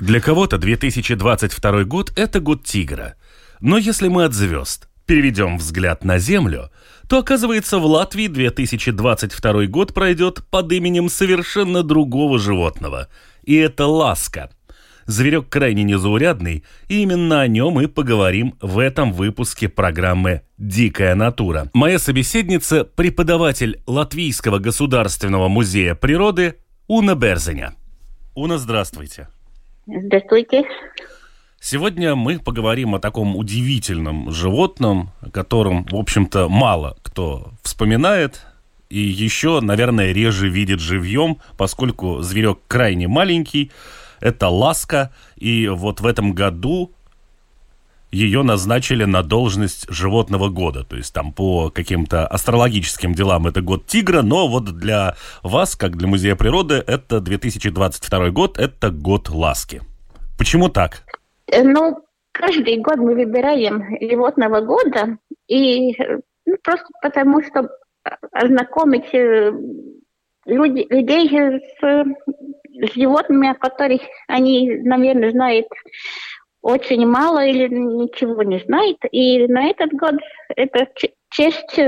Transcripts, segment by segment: Для кого-то 2022 год – это год тигра. Но если мы от звезд переведем взгляд на Землю, то, оказывается, в Латвии 2022 год пройдет под именем совершенно другого животного. И это ласка. Зверек крайне незаурядный, и именно о нем мы поговорим в этом выпуске программы «Дикая натура». Моя собеседница – преподаватель Латвийского государственного музея природы Уна Берзиня. Уна, здравствуйте. Здравствуйте. Сегодня мы поговорим о таком удивительном животном, о котором, в общем-то, мало кто вспоминает и еще, наверное, реже видит живьем, поскольку зверек крайне маленький. Это ласка, и вот в этом году ее назначили на должность животного года. То есть там по каким-то астрологическим делам это год тигра, но вот для вас, как для Музея природы, это 2022 год, это год ласки. Почему так? Ну, каждый год мы выбираем животного года, и просто потому, что ознакомить людей с животными, о которых они, наверное, знают очень мало или ничего не знают. И на этот год эта честь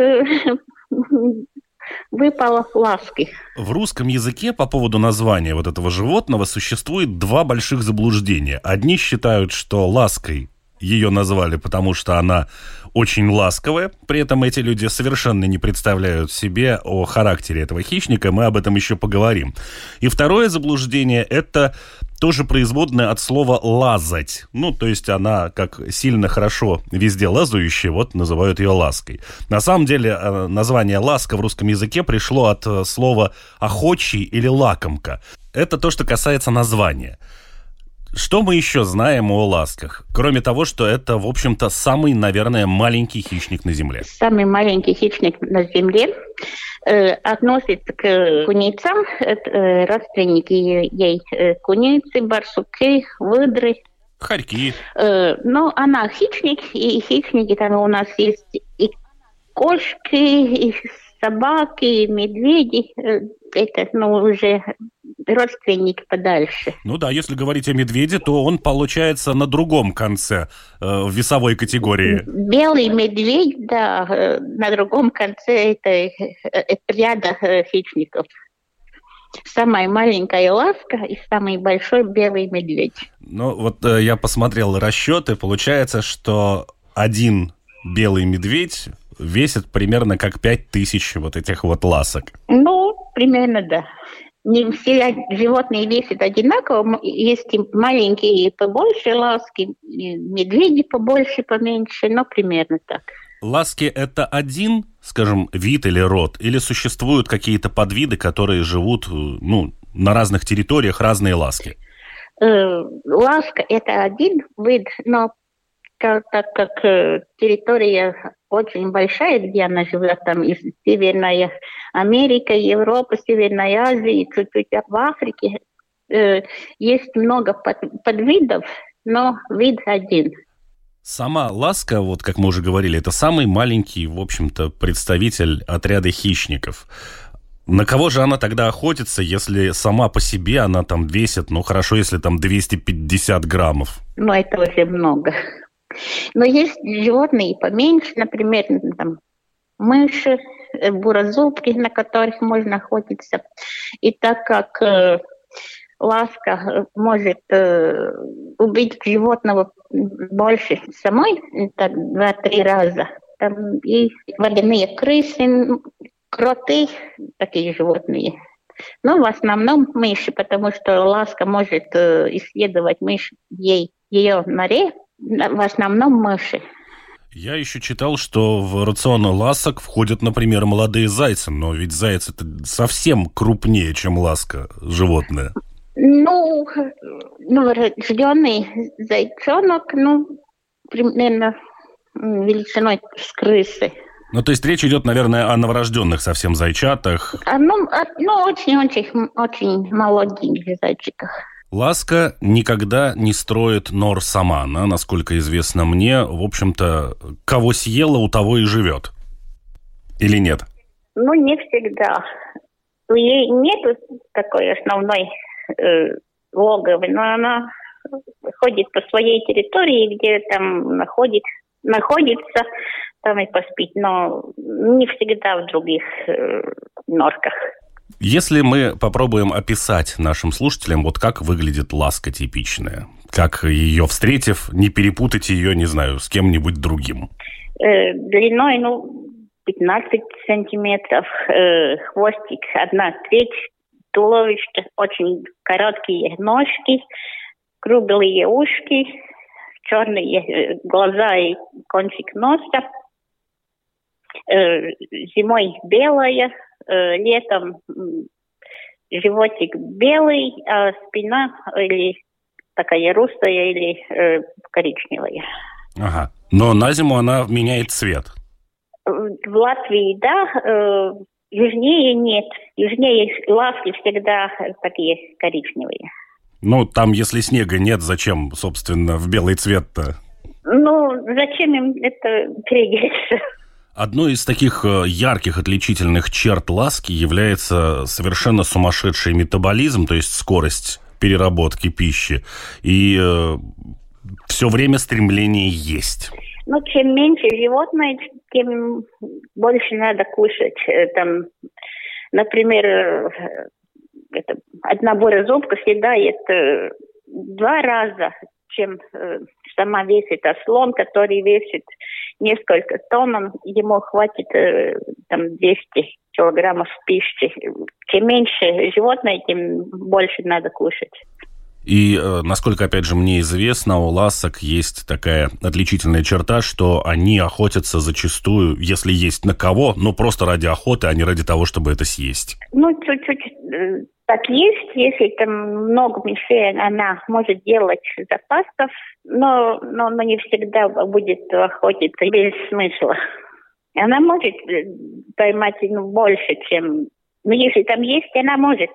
выпала ласки. В русском языке по поводу названия вот этого животного существует два больших заблуждения. Одни считают, что лаской ее назвали, потому что она очень ласковая. При этом эти люди совершенно не представляют себе о характере этого хищника. Мы об этом еще поговорим. И второе заблуждение – это тоже производное от слова «лазать». Ну, то есть она как сильно хорошо везде лазающая, вот называют ее лаской. На самом деле название «ласка» в русском языке пришло от слова «охочий» или «лакомка». Это то, что касается названия. Что мы еще знаем о ласках? Кроме того, что это, в общем-то, самый, наверное, маленький хищник на Земле. Самый маленький хищник на Земле. Относится к куницам. Это родственники ей куницы, барсуки, выдры. Хорьки. Но она хищник, и хищники там у нас есть и кошки, и собаки, и медведи. Это, ну, уже родственник подальше. Ну да, если говорить о медведе, то он получается на другом конце весовой категории. Белый медведь, да, на другом конце этой ряда хищников. Самая маленькая ласка и самый большой белый медведь. Ну вот я посмотрел расчеты, получается, что один белый медведь весит примерно как 5000 вот этих вот ласок. Ну, примерно, да. Не все животные весят одинаково. Есть и маленькие побольше ласки, и медведи побольше, поменьше, но примерно так. Ласки – это один, скажем, вид или род? Или существуют какие-то подвиды, которые живут, ну, на разных территориях, разные ласки? Ласка – это один вид, но так как территория очень большая, где она живет, там из Северной Америки, Европы, Северной Азии, чуть-чуть в Африке, есть много подвидов, но вид один. Сама ласка, вот как мы уже говорили, это самый маленький, в общем-то, представитель отряда хищников. На кого же она тогда охотится, если сама по себе она там весит, ну хорошо, если там 250 граммов? Ну, это уже много. Но есть животные поменьше, например, там, мыши, бурозубки, на которых можно охотиться. И так как ласка может убить животного больше самой, 2-3 раза, там и водяные крысы, кроты, такие животные. Но в основном мыши, потому что ласка может исследовать мышь ее норе. В основном мыши. Я еще читал, что в рацион ласок входят, например, молодые зайцы, но ведь заяц это совсем крупнее, чем ласка, животное. Ну, новорожденный зайчонок, ну, примерно величиной с крысы. Ну, то есть речь идет, наверное, о новорожденных совсем зайчатах. Ну, очень-очень молоденьких зайчиках. Ласка никогда не строит нор сама. Она, насколько известно мне, в общем-то, кого съела, у того и живет. Или нет? Ну, не всегда. У нее нет такой основной логовой, но она ходит по своей территории, где там находится, там и поспит, но не всегда в других норках. Если мы попробуем описать нашим слушателям, вот как выглядит ласка типичная, как ее встретив, не перепутать ее, не знаю, с кем-нибудь другим. Длиной, 15 сантиметров, хвостик 1/3, туловище, очень короткие ножки, круглые ушки, черные глаза и кончик носа. Зимой белая, летом животик белый, а спина или такая русая, или коричневая. Ага. Но на зиму она меняет цвет. В Латвии, да, южнее нет. Южнее ласки всегда такие коричневые. Ну, там, если снега нет, зачем, собственно, в белый цвет-то? Ну, зачем им это переделиться? Одной из таких ярких отличительных черт ласки является совершенно сумасшедший метаболизм, то есть скорость переработки пищи и все время стремление есть. Ну, чем меньше животное, тем больше надо кушать. Там, например, одна борозубка съедает 2 раза, чем сама весит, а слон, который весит несколько тонн, ему хватит 200 килограммов пищи. Чем меньше животное, тем больше надо кушать. И, насколько, опять же, мне известно, у ласок есть такая отличительная черта, что они охотятся зачастую, если есть на кого, но просто ради охоты, а не ради того, чтобы это съесть. Ну, чуть-чуть так есть. Если там много мышей, она может делать запасов, но не всегда будет охотиться без смысла. Она может поймать больше, чем... Ну, если там есть, она может...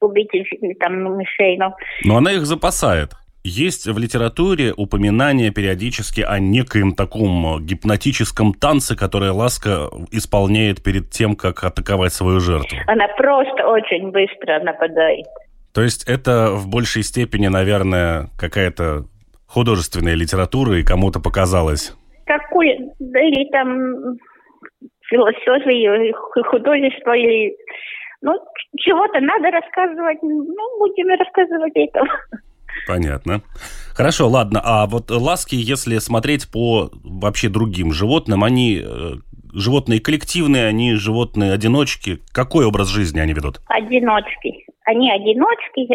убить мышей. Но она их запасает. Есть в литературе упоминания периодически о некоем таком гипнотическом танце, которое ласка исполняет перед тем, как атаковать свою жертву. Она просто очень быстро нападает. То есть это в большей степени, наверное, какая-то художественная литература, и кому-то показалось. Какую? Да, или там философию, художество, или... Ну, чего-то надо рассказывать, будем рассказывать это. Понятно. Хорошо, ладно. А вот ласки, если смотреть по вообще другим животным, они животные коллективные, они животные-одиночки. Какой образ жизни они ведут? Одиночки. Они одиночки,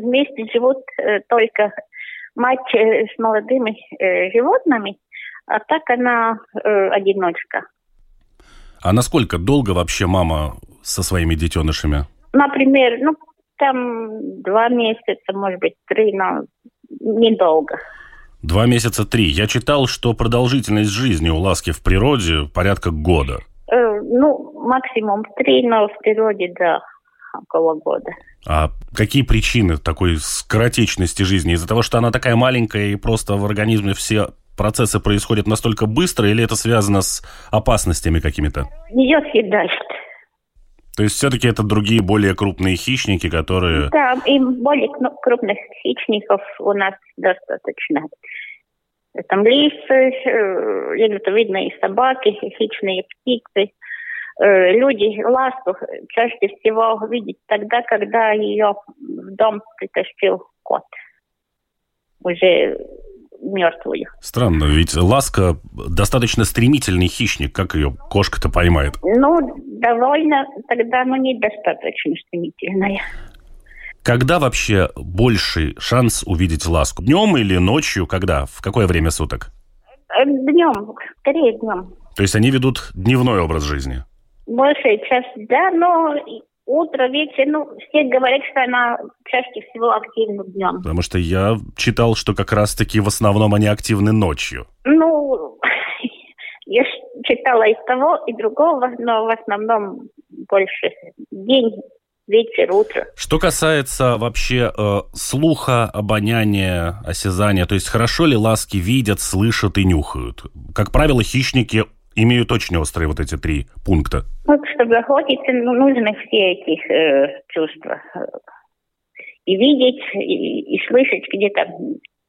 вместе живут только мать с молодыми животными, а так она одиночка. А насколько долго вообще мама со своими детенышами? Например, 2 месяца, может быть, 3, но недолго. 2 месяца, 3. Я читал, что продолжительность жизни у ласки в природе порядка года. Максимум 3, но в природе, да, около года. А какие причины такой скоротечности жизни? Из-за того, что она такая маленькая и просто в организме все... процессы происходят настолько быстро, или это связано с опасностями какими-то? Ее съедают. То есть все-таки это другие, более крупные хищники, которые... Да, и более крупных хищников у нас достаточно. Там лисы, ядовитые собаки, хищные птицы. Люди ласку чаще всего видят тогда, когда ее в дом притащил кот. Уже... мертвую. Странно, ведь ласка достаточно стремительный хищник. Как ее кошка-то поймает? Довольно тогда, недостаточно стремительная. Когда вообще больший шанс увидеть ласку? Днем или ночью? Когда? В какое время суток? Днем, скорее днем. То есть они ведут дневной образ жизни? Большая часть, да, но утро, вечер, ну, все говорят, что она чаще всего активна днем. Потому что я читал, что как раз-таки в основном они активны ночью. Ну, я читала и того, и другого, но в основном больше день, вечер, утро. Что касается вообще слуха, обоняния, осязания, то есть хорошо ли ласки видят, слышат и нюхают? Как правило, хищники имеют очень острые вот эти три пункта. Вот, чтобы охотиться, нужны все этих чувства. И видеть, и слышать, где-то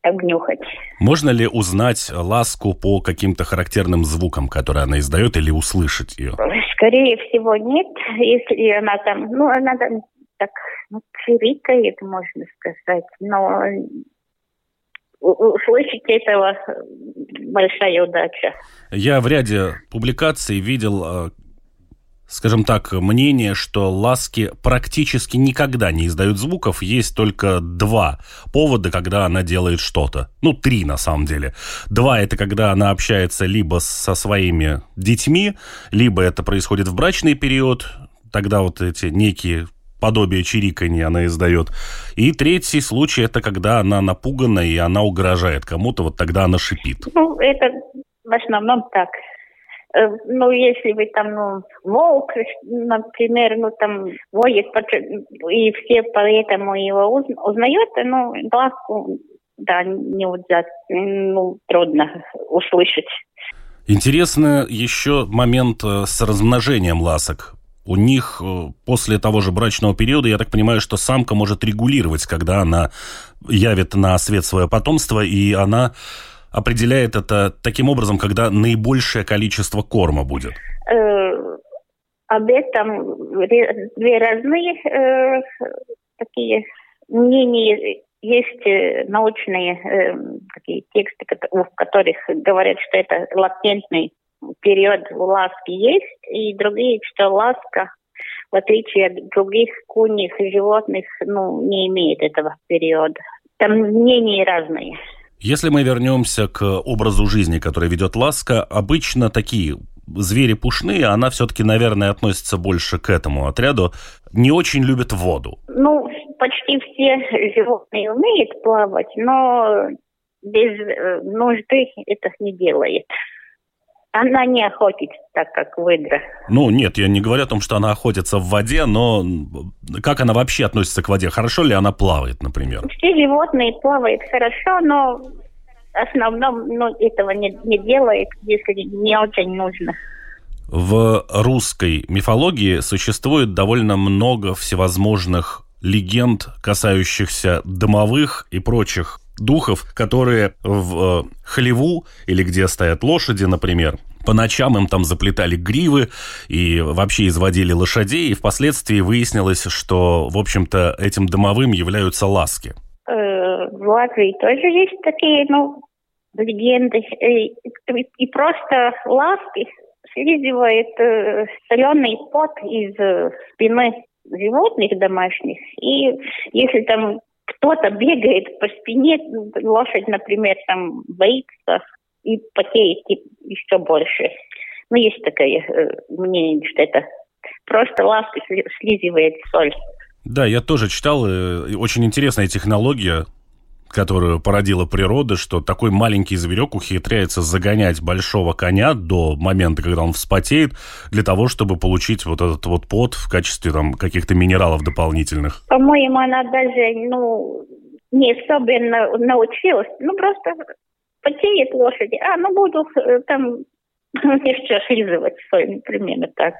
обнюхать. Можно ли узнать ласку по каким-то характерным звукам, которые она издает, или услышать ее? Скорее всего, нет. Если она там, ну, она там так, ну, чирикает, можно сказать, но услышать этого большая удача. Я в ряде публикаций видел, скажем так, мнение, что ласки практически никогда не издают звуков. Есть только два повода, когда она делает что-то. Ну, три на самом деле. Два – это когда она общается либо со своими детьми, либо это происходит в брачный период. Тогда вот эти некие подобие чириканья она издает. И третий случай – это когда она напугана и она угрожает кому-то, вот тогда она шипит. Ну, это в основном так. Ну, если вы там, ну, волк, например, ну, там, воет, и все поэтому его узнают, ну, ласку, да, не удастся, ну, трудно услышать. Интересно еще момент с размножением ласок. У них после того же брачного периода, я так понимаю, что самка может регулировать, когда она явит на свет свое потомство, и она определяет это таким образом, когда наибольшее количество корма будет. Об этом две разные такие мнения. Есть научные такие тексты, в которых говорят, что это латентный период у ласки есть, и другие, что ласка, в отличие от других куних животных, ну, не имеет этого периода. Там мнения разные. Если мы вернемся к образу жизни, который ведет ласка, обычно такие звери пушные, она все-таки, наверное, относится больше к этому отряду, не очень любит воду. Ну, почти все животные умеют плавать, но без нужды это не делает. Она не охотится так, как выдра. Ну, нет, я не говорю о том, что она охотится в воде, но как она вообще относится к воде? Хорошо ли она плавает, например? Все животные плавают хорошо, но в основном, ну, этого не делает, если не очень нужно. В русской мифологии существует довольно много всевозможных легенд, касающихся домовых и прочих духов, которые в хлеву или где стоят лошади, например, по ночам им там заплетали гривы и вообще изводили лошадей, и впоследствии выяснилось, что, в общем-то, этим домовым являются ласки. В Латвии тоже есть такие, ну, легенды. И просто ласки слизывают соленый пот из спины животных домашних, и если там кто-то бегает по спине, лошадь, например, там боится и потеет еще больше. Ну, есть такое мнение, что это просто ласка слизывает соль. Да, я тоже читал. Очень интересная технология, которую породила природа, что такой маленький зверек ухитряется загонять большого коня до момента, когда он вспотеет, для того, чтобы получить вот этот вот пот в качестве там каких-то минералов дополнительных. По-моему, она даже, ну, не особенно научилась. Ну, просто потеет лошади. А, ну, буду там еще слизывать, примерно так.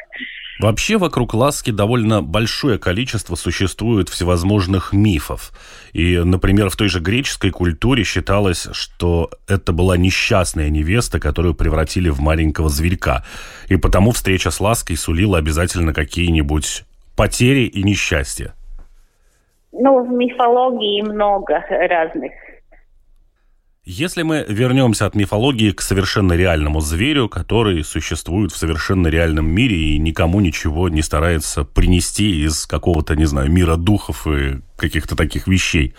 Вообще вокруг ласки довольно большое количество существует всевозможных мифов. И, например, в той же греческой культуре считалось, что это была несчастная невеста, которую превратили в маленького зверька. И потому встреча с лаской сулила обязательно какие-нибудь потери и несчастья. Ну, в мифологии много разных. Если мы вернемся от мифологии к совершенно реальному зверю, который существует в совершенно реальном мире и никому ничего не старается принести из какого-то, не знаю, мира духов и каких-то таких вещей.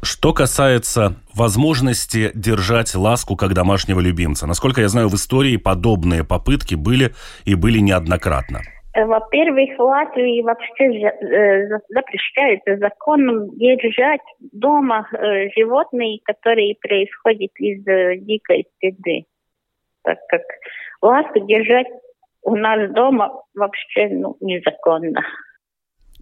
Что касается возможности держать ласку как домашнего любимца. Насколько я знаю, в истории подобные попытки были и были неоднократно. Во-первых, в Латвии вообще запрещается законом держать дома животные, которые происходят из дикой среды. Так как ласку держать у нас дома вообще незаконно.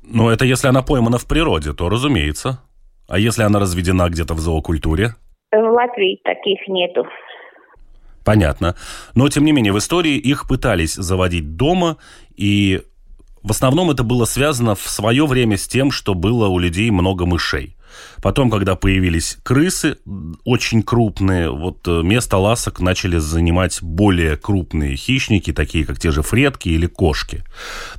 Ну, это если она поймана в природе, то разумеется. А если она разведена где-то в зоокультуре? В Латвии таких нету. Понятно. Но, тем не менее, в истории их пытались заводить дома, и в основном это было связано в свое время с тем, что было у людей много мышей. Потом, когда появились крысы, очень крупные, вот место ласок начали занимать более крупные хищники, такие как те же фредки или кошки.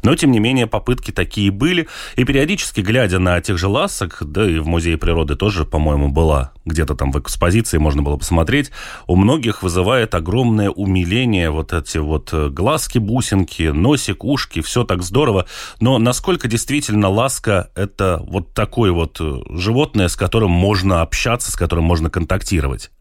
Но, тем не менее, попытки такие были. И периодически, глядя на тех же ласок, да и в Музее природы тоже, по-моему, была где-то там в экспозиции, можно было посмотреть, у многих вызывает огромное умиление вот эти вот глазки, бусинки, носик, ушки, все так здорово. Но насколько действительно ласка – это вот такой вот животное, с которым можно общаться, с которым можно контактировать?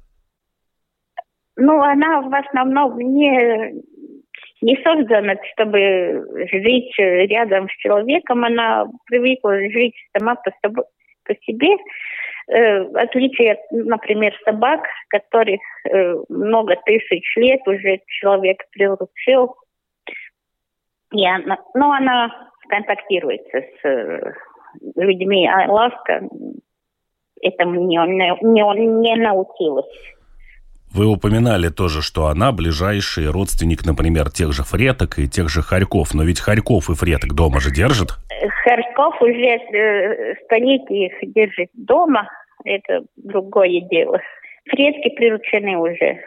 Ну, она в основном не создана, чтобы жить рядом с человеком. Она привыкла жить сама по себе. В отличие от, например, собак, которых много тысяч лет уже человек приручил. Но она контактируется с людьми, а ласка этому не научилась. Вы упоминали тоже, что она ближайший родственник, например, тех же фреток и тех же хорьков. Но ведь хорьков и фреток дома же держат? Хорьков уже столетия их держит дома. Это другое дело. Фретки приручены уже.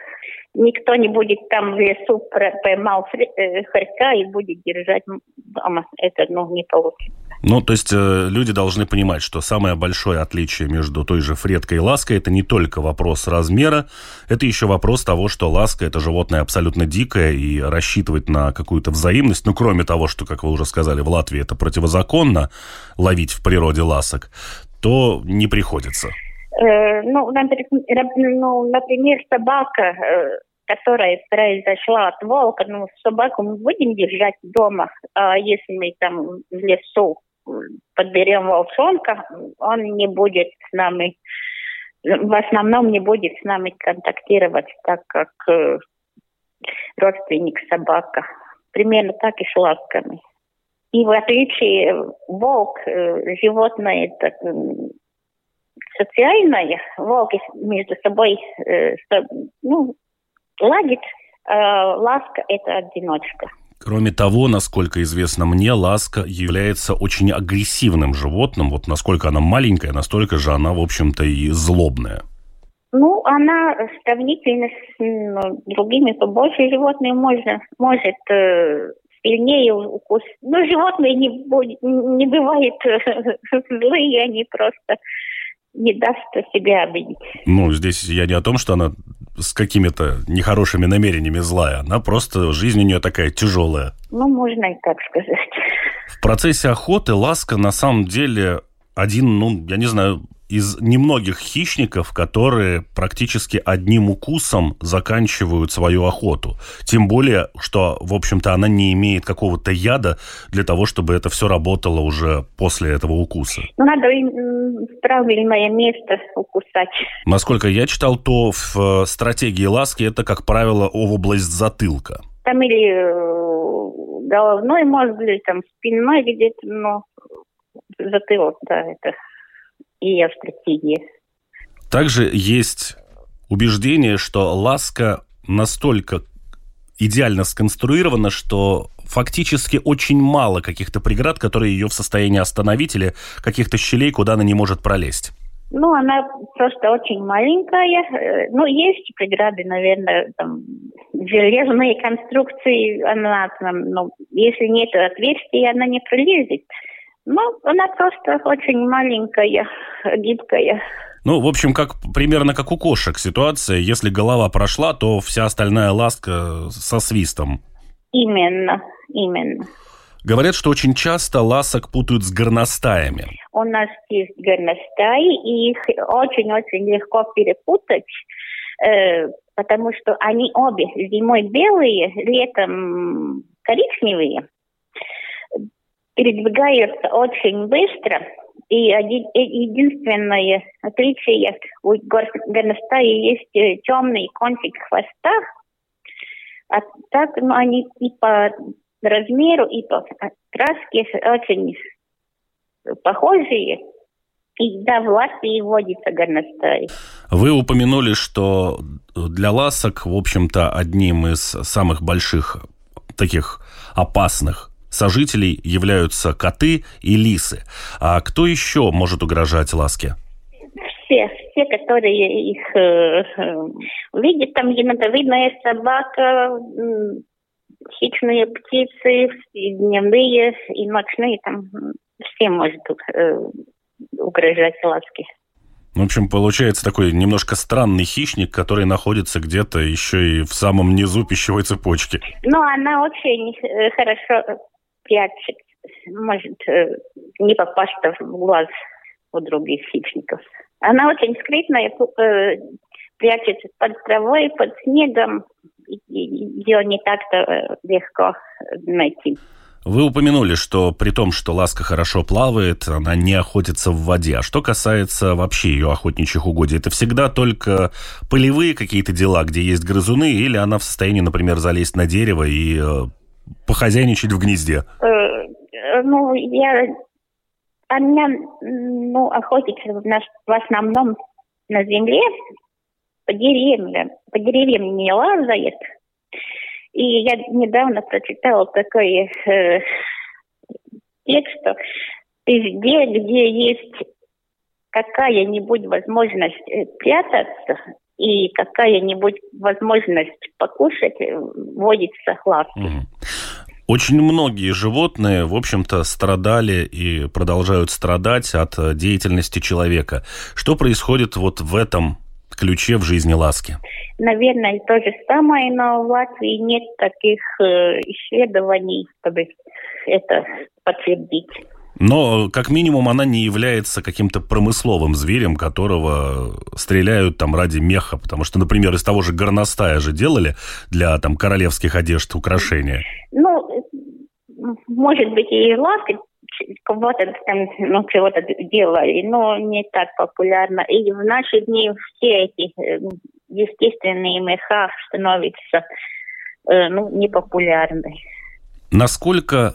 Никто не будет там в лесу поймал хорька и будет держать дома. Это не получится. Ну, то есть люди должны понимать, что самое большое отличие между той же фредкой и лаской – это не только вопрос размера, это еще вопрос того, что ласка – это животное абсолютно дикое, и рассчитывать на какую-то взаимность, ну, кроме того, что, как вы уже сказали, в Латвии это противозаконно ловить в природе ласок, то не приходится. Например, собака, которая произошла от волка, собаку мы будем держать дома, а если мы там в лесу подберем волчонка, он не будет с нами, в основном не будет с нами контактировать, так как родственник собака. Примерно так и с ласками. И в отличие волк, животное это социальное, волки между собой ладит, ласка это одиночка. Кроме того, насколько известно мне, ласка является очень агрессивным животным. Вот насколько она маленькая, настолько же она, в общем-то, и злобная. Ну, она сравнительно с другими побольше животными может сильнее укусить. Но животные не бывают злые, они просто не даст себя обидеть. Ну, здесь я не о том, что она с какими-то нехорошими намерениями злая. Она просто, жизнь у нее такая тяжелая. Ну, можно и так сказать. В процессе охоты ласка на самом деле один, из немногих хищников, которые практически одним укусом заканчивают свою охоту. Тем более, что, в общем-то, она не имеет какого-то яда для того, чтобы это все работало уже после этого укуса. Надо в правильное место укусать. Насколько я читал, то в стратегии ласки это, как правило, область затылка. Там или головной мозг, или там спиной где-то, но затылок, да, это... И в стратегии. Также есть убеждение, что ласка настолько идеально сконструирована, что фактически очень мало каких-то преград, которые ее в состоянии остановить, или каких-то щелей, куда она не может пролезть. Ну, она просто очень маленькая. Ну, есть преграды, наверное, там, железные конструкции. Она, если нет отверстия, она не пролезет. Она просто очень маленькая, гибкая. В общем, примерно как у кошек ситуация. Если голова прошла, то вся остальная ласка со свистом. Именно. Говорят, что очень часто ласок путают с горностаями. У нас есть горностаи, и их очень-очень легко перепутать, потому что они обе зимой белые, летом коричневые. передвигаются очень быстро, и единственное отличие у горностая есть темный кончик хвоста, а так они и по размеру, и по краске очень похожие. И да, в Латвии водится горностай. Вы упомянули, что для ласок, в общем-то, одним из самых больших таких опасных сожителей являются коты и лисы. А кто еще может угрожать ласке? Все, которые их видят. Там ядовитая собака, хищные птицы, и дневные, и ночные. Там все может угрожать ласке. В общем, получается такой немножко странный хищник, который находится где-то еще и в самом низу пищевой цепочки. Ну, она очень хорошо прячет, может не попасть в глаз у других хищников. Она очень скрытная, прячется под травой, под снегом, ее не так-то легко найти. Вы упомянули, что при том, что ласка хорошо плавает, она не охотится в воде. А что касается вообще ее охотничьих угодий, это всегда только полевые какие-то дела, где есть грызуны, или она в состоянии, например, залезть на дерево и похозяйничать в гнезде? Она охотится в основном на земле, по деревьям не лазает. И я недавно прочитала такой текст, что везде, где есть какая-нибудь возможность прятаться и какая-нибудь возможность покушать, водится ласка. Очень многие животные, в общем-то, страдали и продолжают страдать от деятельности человека. Что происходит вот в этом ключе в жизни ласки? Наверное, то же самое, но в Латвии нет таких исследований, чтобы это подтвердить. Но, как минимум, она не является каким-то промысловым зверем, которого стреляют там ради меха, потому что, например, из того же горностая же делали для там королевских одежд украшения. Ну, может быть, и ласка чего-то делали, но не так популярно. И в наши дни все эти естественные меха становятся непопулярны. Насколько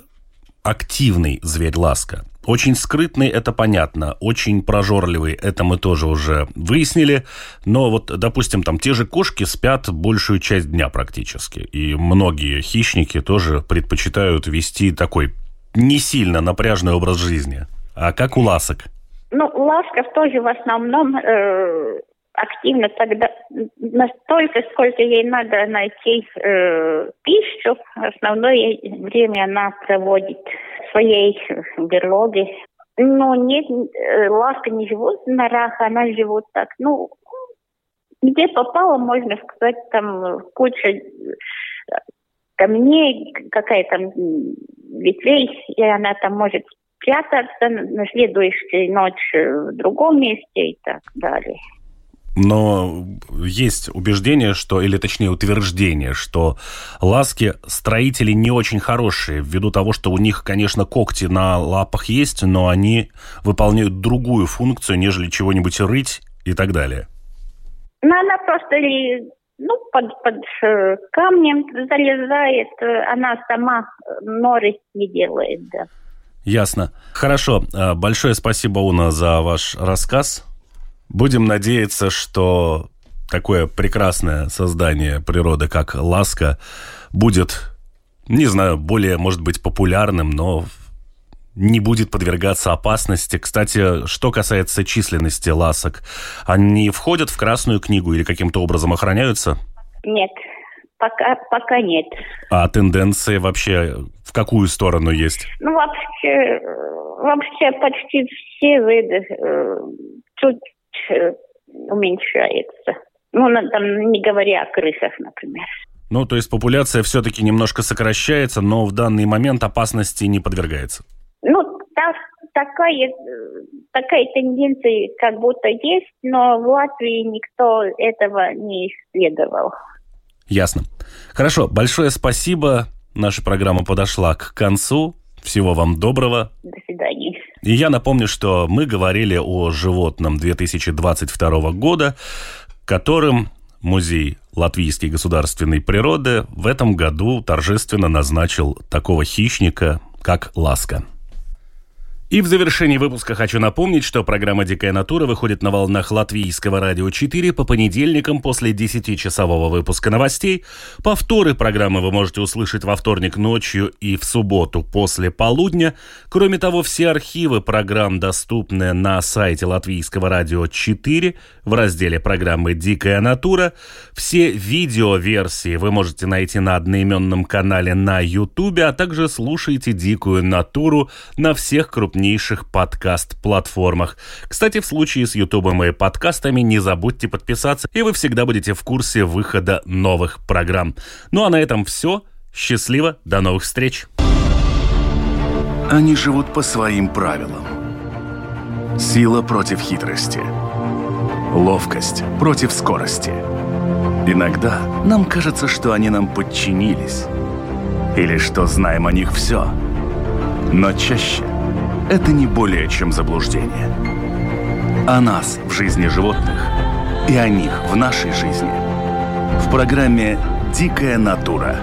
активный зверь ласка? Очень скрытный, это понятно, очень прожорливый, это мы тоже уже выяснили, но вот, допустим, там те же кошки спят большую часть дня практически, и многие хищники тоже предпочитают вести такой не сильно напряжный образ жизни. А как у ласок? Ласков тоже в основном активно тогда настолько, сколько ей надо найти пищу. Основное время она проводит в своей берлоге. Ласка не живут на норах, она живут так. Где попало, можно сказать, там куча камней, какая-то ветвей, и она там может прятаться на следующую ночь в другом месте и так далее. Но есть убеждение, утверждение, что ласки строители не очень хорошие, ввиду того, что у них, конечно, когти на лапах есть, но они выполняют другую функцию, нежели чего-нибудь рыть и так далее. Она просто под камнем залезает, она сама норы не делает, да. Ясно. Хорошо. Большое спасибо, Уна, за ваш рассказ. Будем надеяться, что такое прекрасное создание природы, как ласка, будет, не знаю, более, может быть, популярным, но не будет подвергаться опасности. Кстати, что касается численности ласок, они входят в Красную книгу или каким-то образом охраняются? Нет, пока нет. А тенденции вообще в какую сторону есть? Вообще почти все виды чуть уменьшаются. Там не говоря о крысах, например. То есть популяция все-таки немножко сокращается, но в данный момент опасности не подвергается? Такая тенденция как будто есть, но в Латвии никто этого не исследовал. Ясно. Хорошо, большое спасибо. Наша программа подошла к концу. Всего вам доброго. До свидания. И я напомню, что мы говорили о животном 2022 года, которым музей Латвийский государственной природы в этом году торжественно назначил такого хищника, как ласка. И в завершении выпуска хочу напомнить, что программа «Дикая натура» выходит на волнах Латвийского радио 4 по понедельникам после 10-часового выпуска новостей. Повторы программы вы можете услышать во вторник ночью и в субботу после полудня. Кроме того, все архивы программ доступны на сайте Латвийского радио 4 в разделе программы «Дикая натура». Все видеоверсии вы можете найти на одноименном канале на YouTube, а также слушайте «Дикую натуру» на всех крупнейших подкаст-платформах. Кстати, в случае с Ютубом и подкастами не забудьте подписаться, и вы всегда будете в курсе выхода новых программ. Ну а на этом все. Счастливо, до новых встреч! Они живут по своим правилам. Сила против хитрости. Ловкость против скорости. Иногда нам кажется, что они нам подчинились. Или что знаем о них все. Но чаще это не более чем заблуждение. О нас в жизни животных и о них в нашей жизни в программе «Дикая натура».